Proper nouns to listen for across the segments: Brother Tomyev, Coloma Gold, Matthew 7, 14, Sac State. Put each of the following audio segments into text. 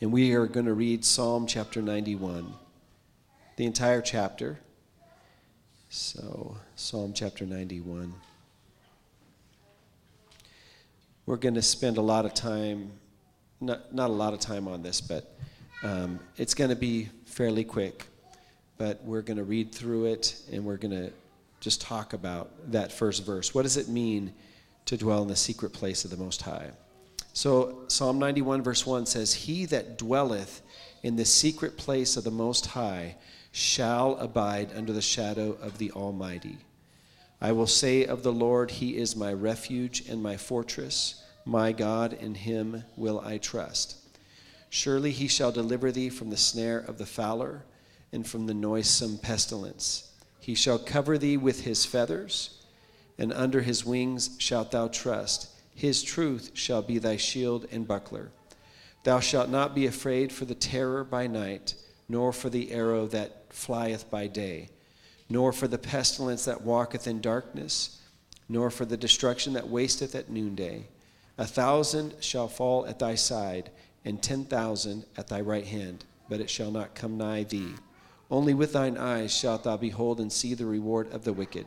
And we are going to read Psalm chapter 91, the entire chapter. So, Psalm chapter 91. We're going to spend a lot of time, not a lot of time on this, but it's going to be fairly quick. But we're going to read through it, and we're going to just talk about that first verse. What does it mean to dwell in the secret place of the Most High? So Psalm 91 verse 1 says, "He that dwelleth in the secret place of the Most High shall abide under the shadow of the Almighty. I will say of the Lord, He is my refuge and my fortress, my God, in Him will I trust. Surely He shall deliver thee from the snare of the fowler and from the noisome pestilence. He shall cover thee with His feathers, and under His wings shalt thou trust. His truth shall be thy shield and buckler. Thou shalt not be afraid for the terror by night, nor for the arrow that flieth by day, nor for the pestilence that walketh in darkness, nor for the destruction that wasteth at noonday. 1,000 shall fall at thy side, and 10,000 at thy right hand, but it shall not come nigh thee. Only with thine eyes shalt thou behold and see the reward of the wicked.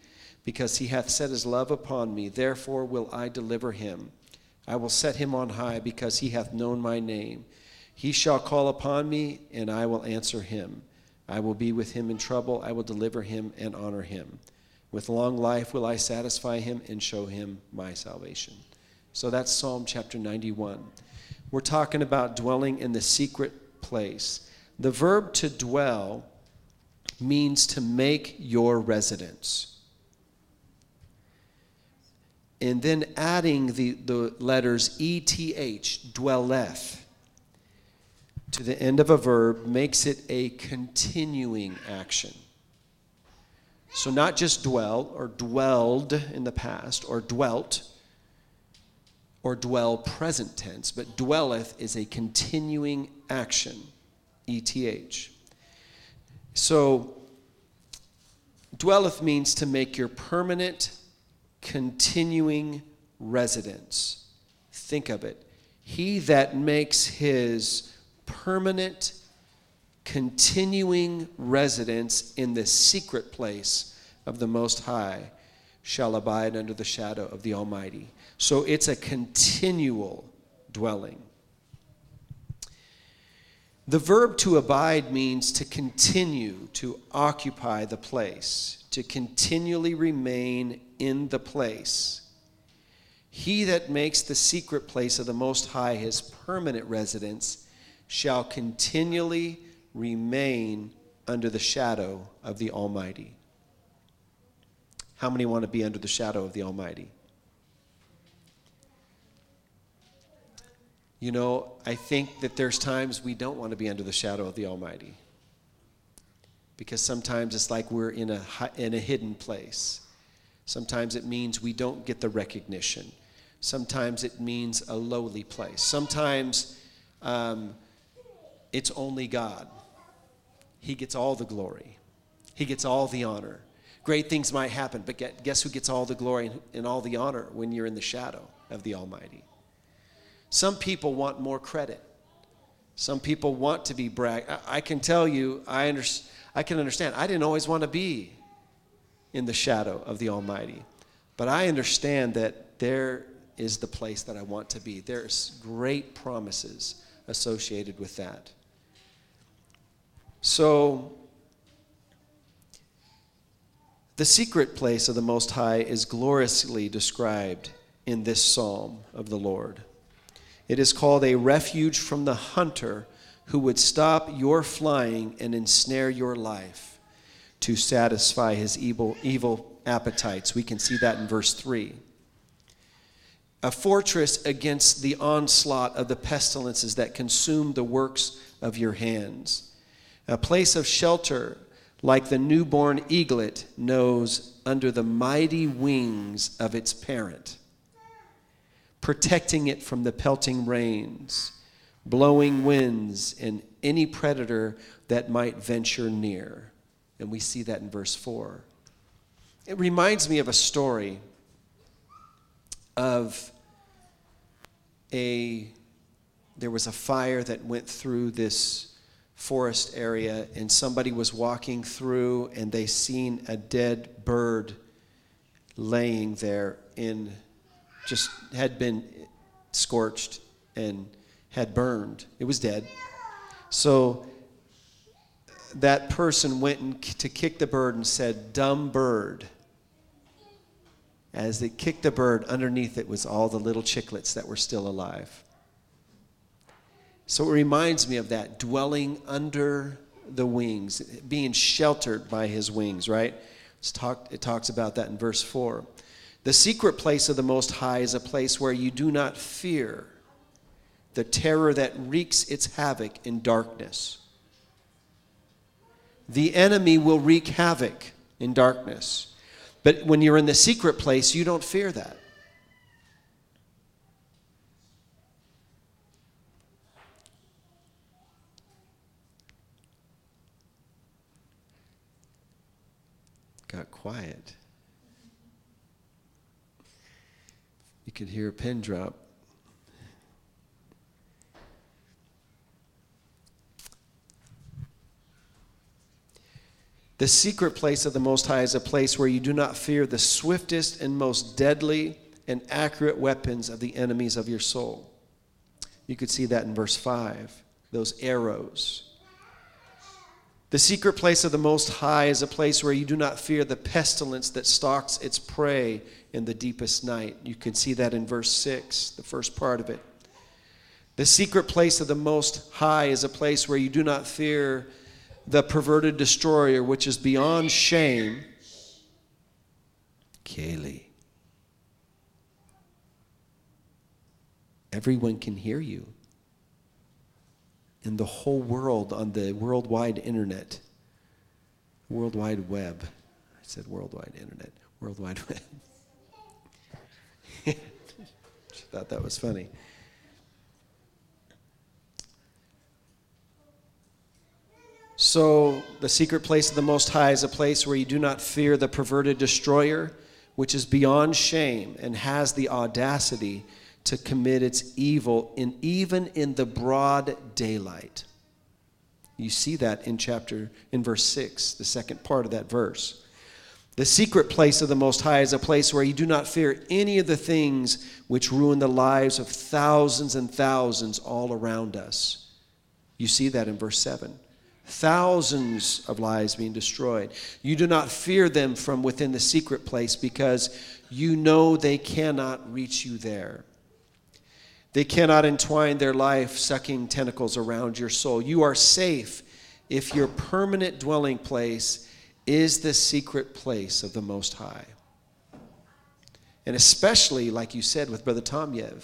Because He hath set His love upon me, therefore will I deliver him. I will set him on high, because he hath known my name. He shall call upon me, and I will answer him. I will be with him in trouble. I will deliver him and honor him. With long life will I satisfy him and show him my salvation." So that's Psalm chapter 91. We're talking about dwelling in the secret place. The verb to dwell means to make your residence. And then adding the letters ETH, dwelleth, to the end of a verb makes it a continuing action. So not just dwell or dwelled in the past or dwelt or dwell present tense, but dwelleth is a continuing action, ETH. So dwelleth means to make your permanent continuing residence. Think of it. He that makes his permanent, continuing residence in the secret place of the Most High shall abide under the shadow of the Almighty. So it's a continual dwelling. The verb to abide means to continue to occupy the place, to continually remain in the place. He that makes the secret place of the Most High his permanent residence shall continually remain under the shadow of the Almighty. How many want to be under the shadow of the Almighty? You know, I think that there's times we don't want to be under the shadow of the Almighty, because sometimes it's like we're in a hidden place. Sometimes it means we don't get the recognition. Sometimes it means a lowly place. Sometimes it's only God. He gets all the glory. He gets all the honor. Great things might happen, but guess who gets all the glory and all the honor when you're in the shadow of the Almighty? Some people want more credit. Some people want to be brag. I can tell you, I can understand. I didn't always want to be in the shadow of the Almighty. But I understand that there is the place that I want to be. There's great promises associated with that. So the secret place of the Most High is gloriously described in this psalm of the Lord. It is called a refuge from the hunter who would stop your flying and ensnare your life to satisfy his evil appetites. We can see that in verse 3. A fortress against the onslaught of the pestilences that consume the works of your hands. a place of shelter like the newborn eaglet knows under the mighty wings of its parent, protecting it from the pelting rains, blowing winds, and any predator that might venture near. And we see that in verse 4. It reminds me of a story of there was a fire that went through this forest area, and somebody was walking through and they seen a dead bird laying there had been scorched and had burned. It was dead. So that person went to kick the bird and said, "Dumb bird." As they kicked the bird, underneath it was all the little chicklets that were still alive. So it reminds me of that, dwelling under the wings, being sheltered by his wings, right? It talks about that in verse 4. The secret place of the Most High is a place where you do not fear the terror that wreaks its havoc in darkness. The enemy will wreak havoc in darkness. But when you're in the secret place, you don't fear that. Got quiet. You could hear a pin drop. The secret place of the Most High is a place where you do not fear the swiftest and most deadly and accurate weapons of the enemies of your soul. You could see that in verse 5, those arrows. The secret place of the Most High is a place where you do not fear the pestilence that stalks its prey in the deepest night. You can see that in verse 6, the first part of it. The secret place of the Most High is a place where you do not fear the perverted destroyer, which is beyond shame. Kaylee. Everyone can hear you in the whole world on the worldwide internet. Worldwide web. I said worldwide internet. Worldwide web. She thought that was funny. So the secret place of the Most High is a place where you do not fear the perverted destroyer, which is beyond shame and has the audacity to commit its evil even in the broad daylight. You see that in verse 6, the second part of that verse. The secret place of the Most High is a place where you do not fear any of the things which ruin the lives of thousands and thousands all around us. You see that in verse 7. Thousands of lives being destroyed. You do not fear them from within the secret place because you know they cannot reach you there. They cannot entwine their life-sucking tentacles around your soul. You are safe if your permanent dwelling place is the secret place of the Most High. And especially, like you said, with Brother Tomyev.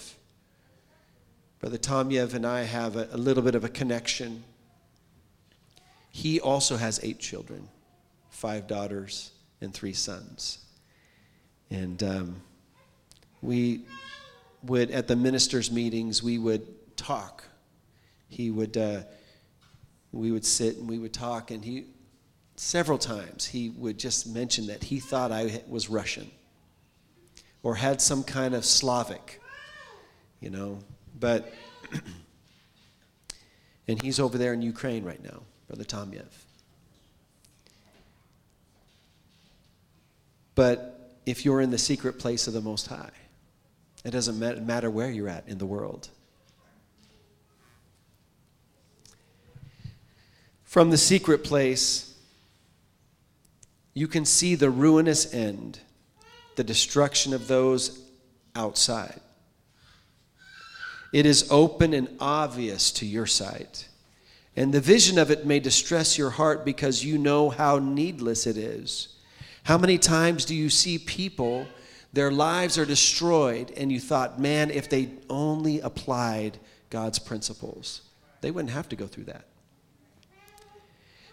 Brother Tomyev and I have a little bit of a connection. He also has 8 children, 5 daughters and 3 sons. And we would, at the ministers' meetings, we would talk. We would sit and we would talk, and several times he would just mention that he thought I was Russian or had some kind of Slavic, but, and he's over there in Ukraine right now. Brother Tomyev. But if you're in the secret place of the Most High, it doesn't matter where you're at in the world. From the secret place, you can see the ruinous end, the destruction of those outside. It is open and obvious to your sight. And the vision of it may distress your heart because you know how needless it is. How many times do you see people, their lives are destroyed, and you thought, man, if they only applied God's principles, they wouldn't have to go through that.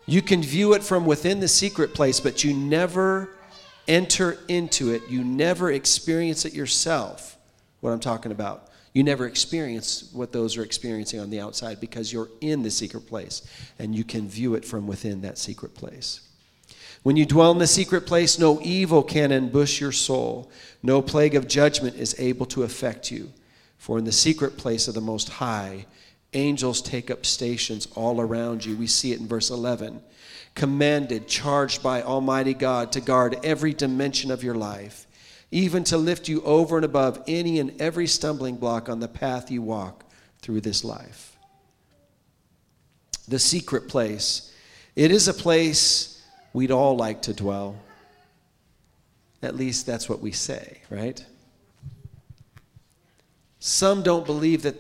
You can view it from within the secret place, but you never enter into it. You never experience it yourself, what I'm talking about. You never experience what those are experiencing on the outside because you're in the secret place, and you can view it from within that secret place. When you dwell in the secret place, no evil can ambush your soul. No plague of judgment is able to affect you. For in the secret place of the Most High, angels take up stations all around you. We see it in verse 11. Commanded, charged by Almighty God to guard every dimension of your life, even to lift you over and above any and every stumbling block on the path you walk through this life. The secret place. It is a place we'd all like to dwell. At least that's what we say, right? Some don't believe that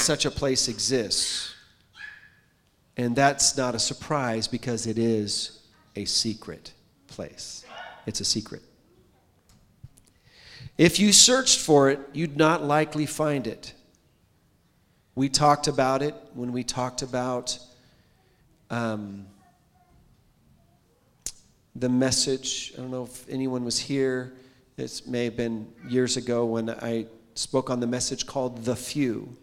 such a place exists. And that's not a surprise because it is a secret place. It's a secret. If you searched for it, you'd not likely find it. We talked about it when we talked about the message. I don't know if anyone was here. This may have been years ago when I spoke on the message called The Few.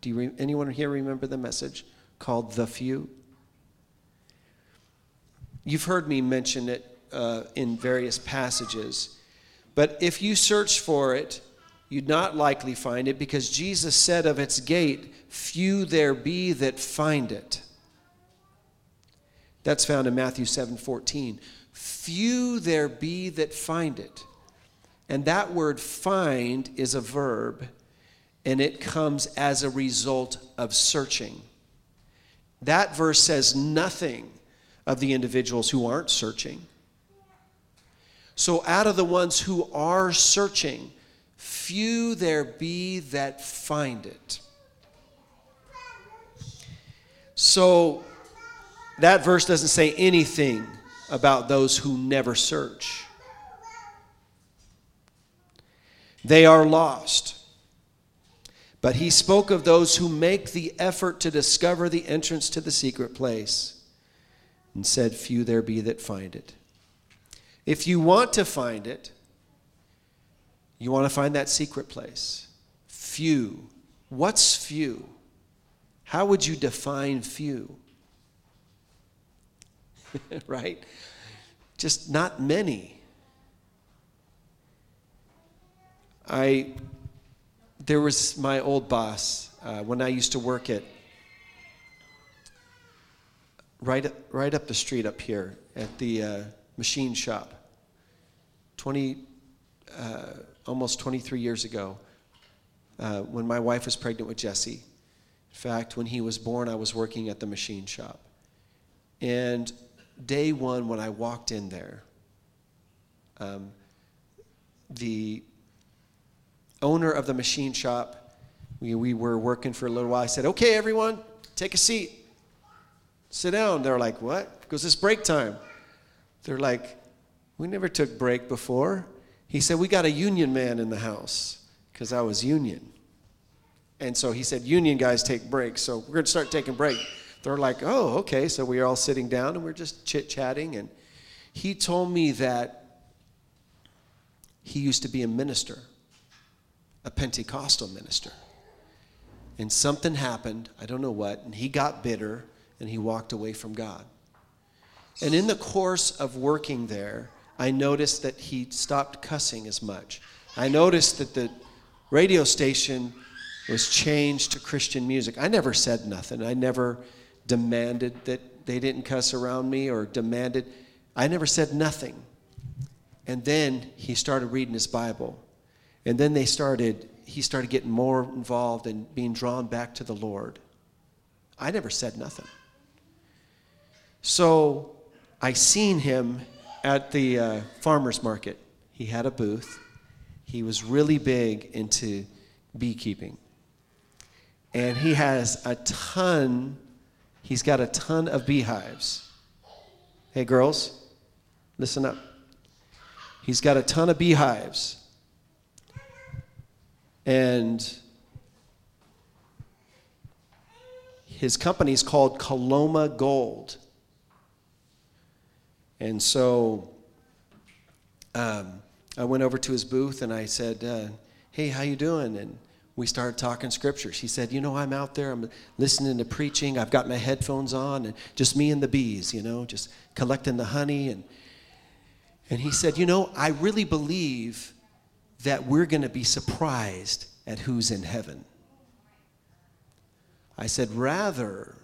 Do you anyone here remember the message called The Few? You've heard me mention it in various passages. But if you search for it, you'd not likely find it because Jesus said of its gate, few there be that find it. That's found in Matthew 7, 14. Few there be that find it. And that word find is a verb, and it comes as a result of searching. That verse says nothing of the individuals who aren't searching. So out of the ones who are searching, few there be that find it. So that verse doesn't say anything about those who never search. They are lost. But he spoke of those who make the effort to discover the entrance to the secret place and said, few there be that find it. If you want to find it, you want to find that secret place. Few. What's few? How would you define few? Right? Just not many. There was my old boss when I used to work at right up the street up here at the machine shop, almost 23 years ago, when my wife was pregnant with Jesse. In fact, when he was born, I was working at the machine shop. And day one, when I walked in there, the owner of the machine shop, we were working for a little while. I said, okay, everyone, take a seat. Sit down. They're like, what? Because it's break time. They're like, we never took break before. He said, we got a union man in the house because I was union. And so he said, union guys take breaks, so we're going to start taking break. They're like, oh, okay. So we were all sitting down, and we're just chit-chatting. And he told me that he used to be a minister, a Pentecostal minister. And something happened, I don't know what, and he got bitter, and he walked away from God. And in the course of working there, I noticed that he stopped cussing as much. I noticed that the radio station was changed to Christian music. I never said nothing. I never demanded that they didn't cuss around me or demanded. I never said nothing. And then he started reading his Bible. And then he started getting more involved and being drawn back to the Lord. I never said nothing. So I seen him at the farmer's market. He had a booth. He was really big into beekeeping. And he has he's got a ton of beehives. Hey, girls, listen up. He's got a ton of beehives. And his company's called Coloma Gold. And so I went over to his booth and I said, hey, how you doing? And we started talking scriptures. He said, you know, I'm out there, I'm listening to preaching, I've got my headphones on, and just me and the bees, you know, just collecting the honey. And he said, you know, I really believe that we're going to be surprised at who's in heaven. I said, rather,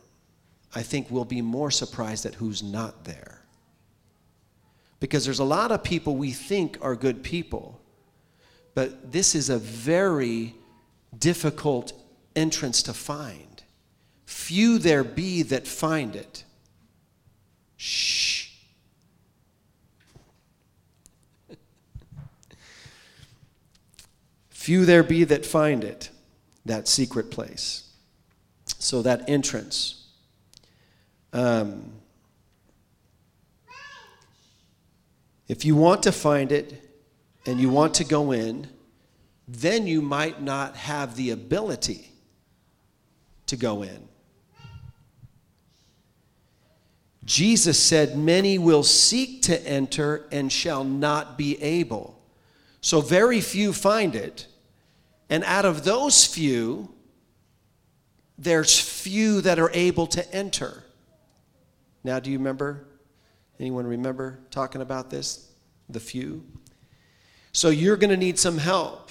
I think we'll be more surprised at who's not there. Because there's a lot of people we think are good people, but this is a very difficult entrance to find. Few there be that find it. Shh. Few there be that find it, that secret place. So that entrance. If you want to find it and you want to go in, then you might not have the ability to go in. Jesus said, many will seek to enter and shall not be able. So very few find it. And out of those few, there's few that are able to enter. Now, do you remember? Anyone remember talking about this? The few? So you're going to need some help.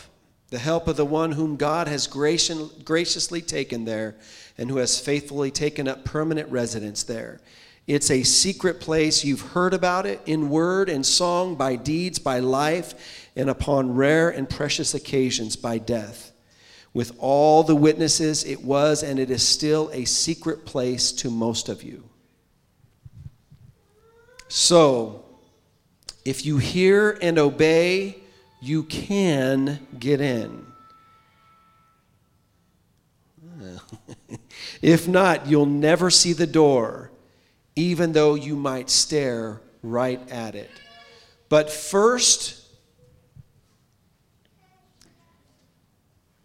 The help of the one whom God has graciously taken there and who has faithfully taken up permanent residence there. It's a secret place. You've heard about it in word and song, by deeds, by life, and upon rare and precious occasions by death. With all the witnesses, it was and it is still a secret place to most of you. So, if you hear and obey, you can get in. If not, you'll never see the door, even though you might stare right at it. But first,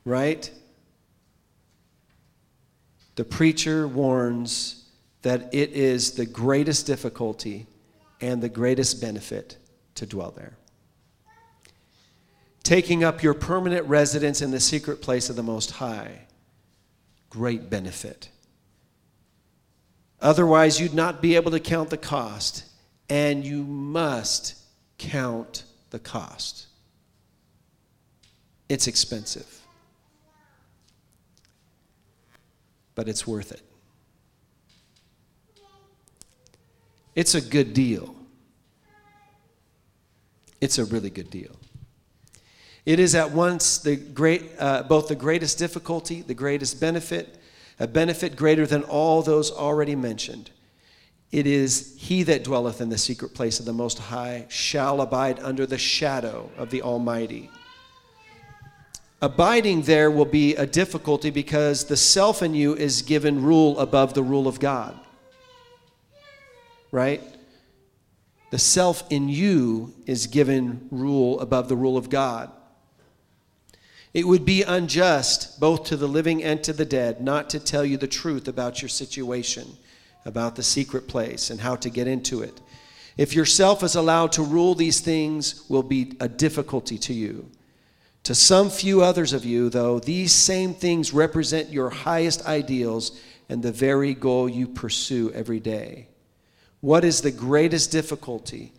right? The preacher warns that it is the greatest difficulty and the greatest benefit to dwell there. Taking up your permanent residence in the secret place of the Most High, great benefit. Otherwise, you'd not be able to count the cost, and you must count the cost. It's expensive. But it's worth it. It's a good deal. It's a really good deal. It is at once the both the greatest difficulty, the greatest benefit, a benefit greater than all those already mentioned. It is he that dwelleth in the secret place of the Most High shall abide under the shadow of the Almighty. Abiding there will be a difficulty because the self in you is given rule above the rule of God. Right? The self in you is given rule above the rule of God. It would be unjust, both to the living and to the dead, not to tell you the truth about your situation, about the secret place and how to get into it. If yourself is allowed to rule, these things will be a difficulty to you. To some few others of you, though, these same things represent your highest ideals and the very goal you pursue every day. What is the greatest difficulty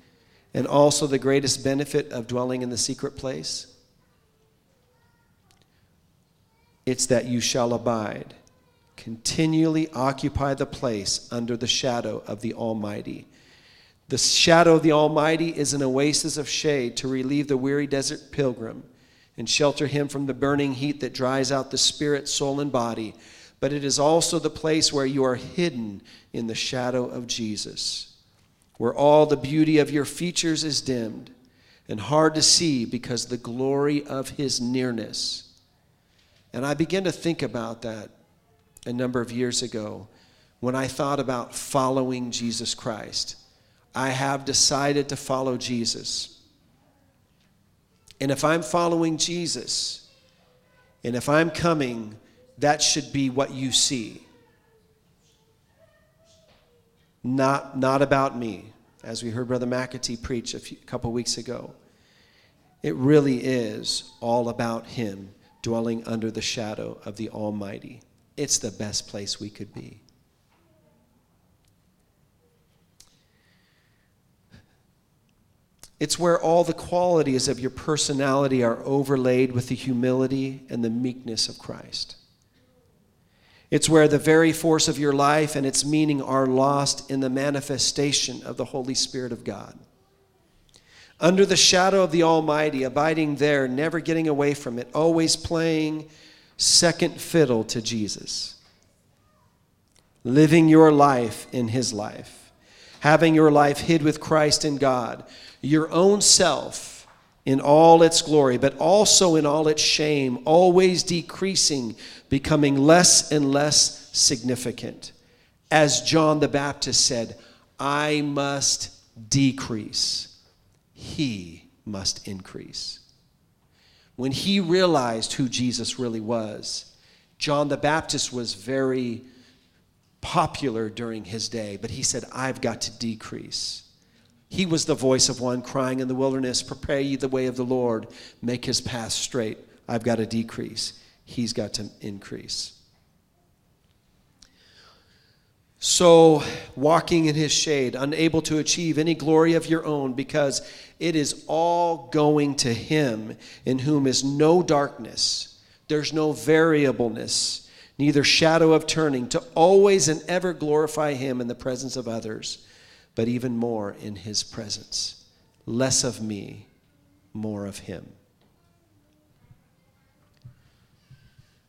and also the greatest benefit of dwelling in the secret place? It's that you shall abide, continually occupy the place under the shadow of the Almighty. The shadow of the Almighty is an oasis of shade to relieve the weary desert pilgrim and shelter him from the burning heat that dries out the spirit, soul, and body. But it is also the place where you are hidden in the shadow of Jesus, where all the beauty of your features is dimmed and hard to see because the glory of his nearness. And I began to think about that a number of years ago when I thought about following Jesus Christ. I have decided to follow Jesus. And if I'm following Jesus, and if I'm coming, that should be what you see. Not about me. as we heard Brother McAtee preach a couple weeks ago. It really is all about him dwelling under the shadow of the Almighty. It's the best place we could be. It's where all the qualities of your personality are overlaid with the humility and the meekness of Christ. It's where the very force of your life and its meaning are lost in the manifestation of the Holy Spirit of God. Under the shadow of the Almighty, abiding there, never getting away from it, always playing second fiddle to Jesus. Living your life in his life. Having your life hid with Christ in God. Your own self in all its glory, but also in all its shame, always decreasing, becoming less and less significant. As John the Baptist said, I must decrease. He must increase. When he realized who Jesus really was, John the Baptist was very popular during his day, but he said, I've got to decrease. He was the voice of one crying in the wilderness, prepare ye the way of the Lord, make his path straight. I've got to decrease. He's got to increase. So, walking in his shade, unable to achieve any glory of your own, because it is all going to him in whom is no darkness, there's no variableness, neither shadow of turning, to always and ever glorify him in the presence of others, but even more in his presence. Less of me, more of him.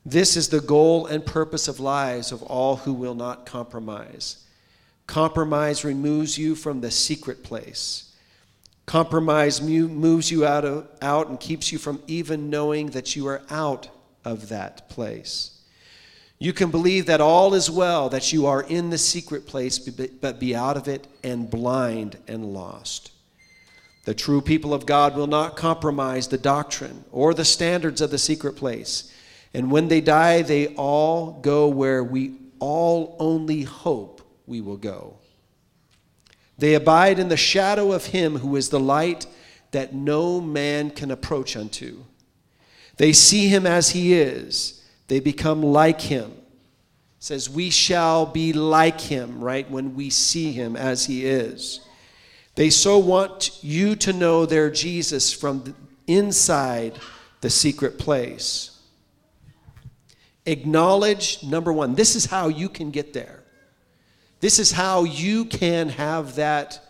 This is the goal and purpose of lives of all who will not compromise. Compromise removes you from the secret place. Compromise moves you out and keeps you from even knowing that you are out of that place. You can believe that all is well, that you are in the secret place, but be out of it and blind and lost. The true people of God will not compromise the doctrine or the standards of the secret place. And when they die, they all go where we all only hope we will go. They abide in the shadow of him who is the light that no man can approach unto. They see him as he is. They become like him. It says, we shall be like him, right, when we see him as he is. They so want you to know their Jesus from the inside the secret place. Acknowledge, number one, this is how you can get there. This is how you can have that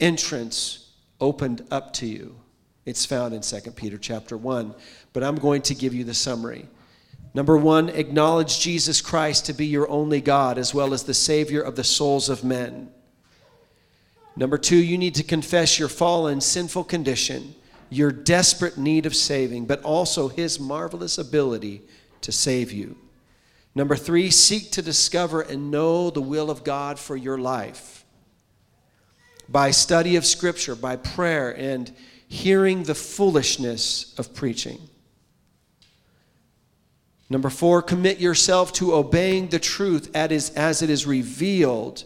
entrance opened up to you. It's found in 2 Peter chapter 1, but I'm going to give you the summary. Number one, acknowledge Jesus Christ to be your only God, as well as the Savior of the souls of men. Number two, you need to confess your fallen, sinful condition, your desperate need of saving, but also his marvelous ability to save you. Number three, seek to discover and know the will of God for your life. By study of Scripture, by prayer, and hearing the foolishness of preaching. Number four, commit yourself to obeying the truth as it is revealed,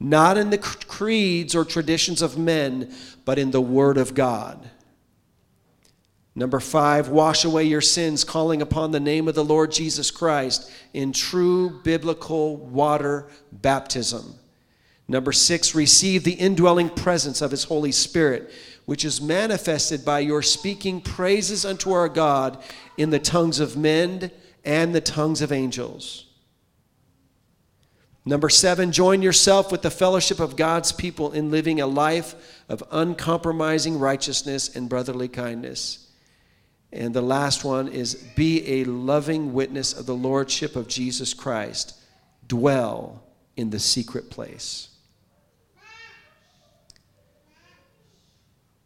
not in the creeds or traditions of men, but in the Word of God. Number five, wash away your sins, calling upon the name of the Lord Jesus Christ in true biblical water baptism. Number six, receive the indwelling presence of his Holy Spirit, which is manifested by your speaking praises unto our God in the tongues of men and the tongues of angels. Number seven, join yourself with the fellowship of God's people in living a life of uncompromising righteousness and brotherly kindness. And the last one is be a loving witness of the Lordship of Jesus Christ. Dwell in the secret place.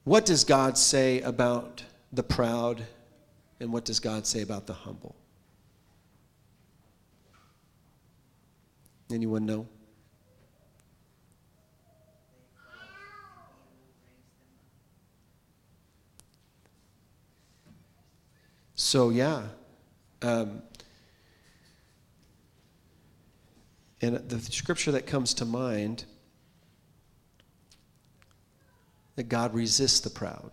What does God say about the proud, and what does God say about the humble? Anyone know? So, yeah. And the scripture that comes to mind that God resists the proud.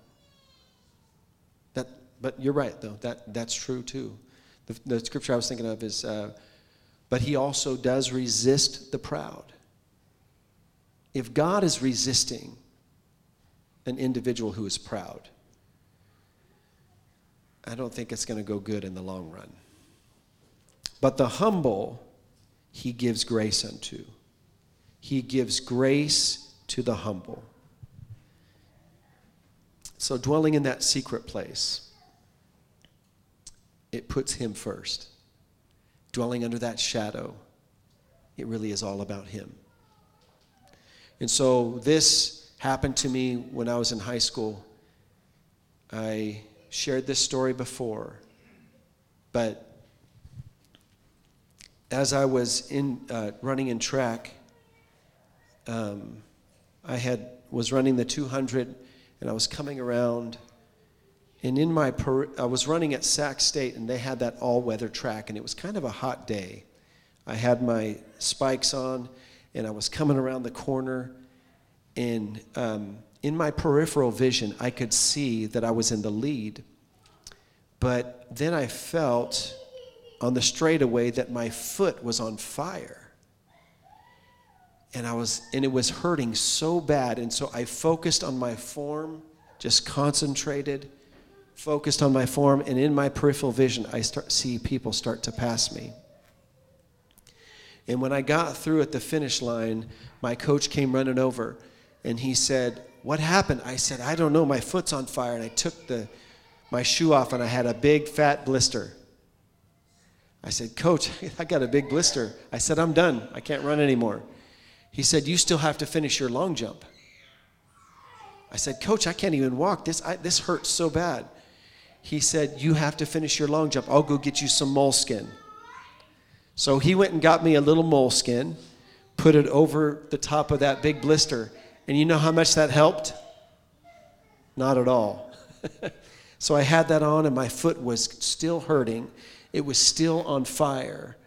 But you're right, though. That's true, too. The scripture I was thinking of is, but he also does resist the proud. If God is resisting an individual who is proud, I don't think it's going to go good in the long run. But the humble, he gives grace unto. He gives grace to the humble. So dwelling in that secret place, it puts him first. Dwelling under that shadow, it really is all about him. And so this happened to me when I was in high school. I shared this story before, but as I was running in track, I was running the 200, and I was coming around, and I was running at Sac State, and they had that all-weather track, and it was kind of a hot day. I had my spikes on, and I was coming around the corner, and in my peripheral vision, I could see that I was in the lead, but then I felt on the straightaway that my foot was on fire. And it was hurting so bad. And so I focused on my form, just concentrated, focused on my form. And in my peripheral vision, I see people start to pass me. And when I got through at the finish line, my coach came running over and he said, "What happened?" I said, "I don't know, my foot's on fire." And I took my shoe off and I had a big fat blister. I said, "Coach, I got a big blister." I said, "I'm done. I can't run anymore." He said, "You still have to finish your long jump." I said, "Coach, I can't even walk. This hurts so bad." He said, "You have to finish your long jump. I'll go get you some moleskin." So he went and got me a little moleskin, put it over the top of that big blister. And you know how much that helped? Not at all. So I had that on and my foot was still hurting. It was still on fire.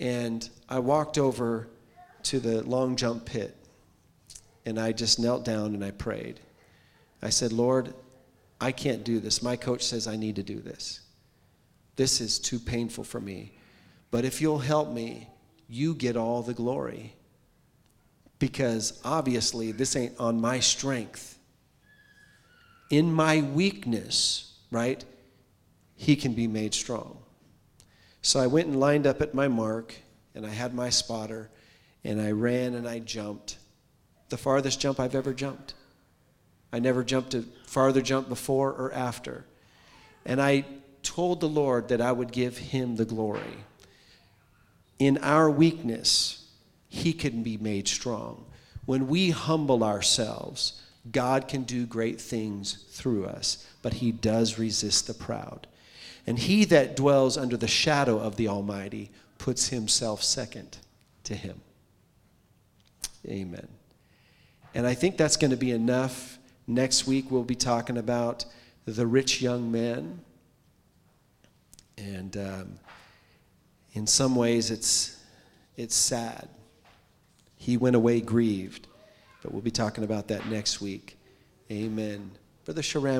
And I walked over to the long jump pit, and I just knelt down and I prayed. I said, "Lord, I can't do this. My coach says I need to do this. This is too painful for me. But if you'll help me, you get all the glory. Because obviously this ain't on my strength. In my weakness, right, he can be made strong." So I went and lined up at my mark, and I had my spotter, and I ran and I jumped. The farthest jump I've ever jumped. I never jumped a farther jump before or after. And I told the Lord that I would give him the glory. In our weakness, he can be made strong. When we humble ourselves, God can do great things through us, but he does resist the proud. And he that dwells under the shadow of the Almighty puts himself second to him. Amen. And I think that's going to be enough. Next week we'll be talking about the rich young man. And in some ways it's sad. He went away grieved. But we'll be talking about that next week. Amen. Brother Sharam.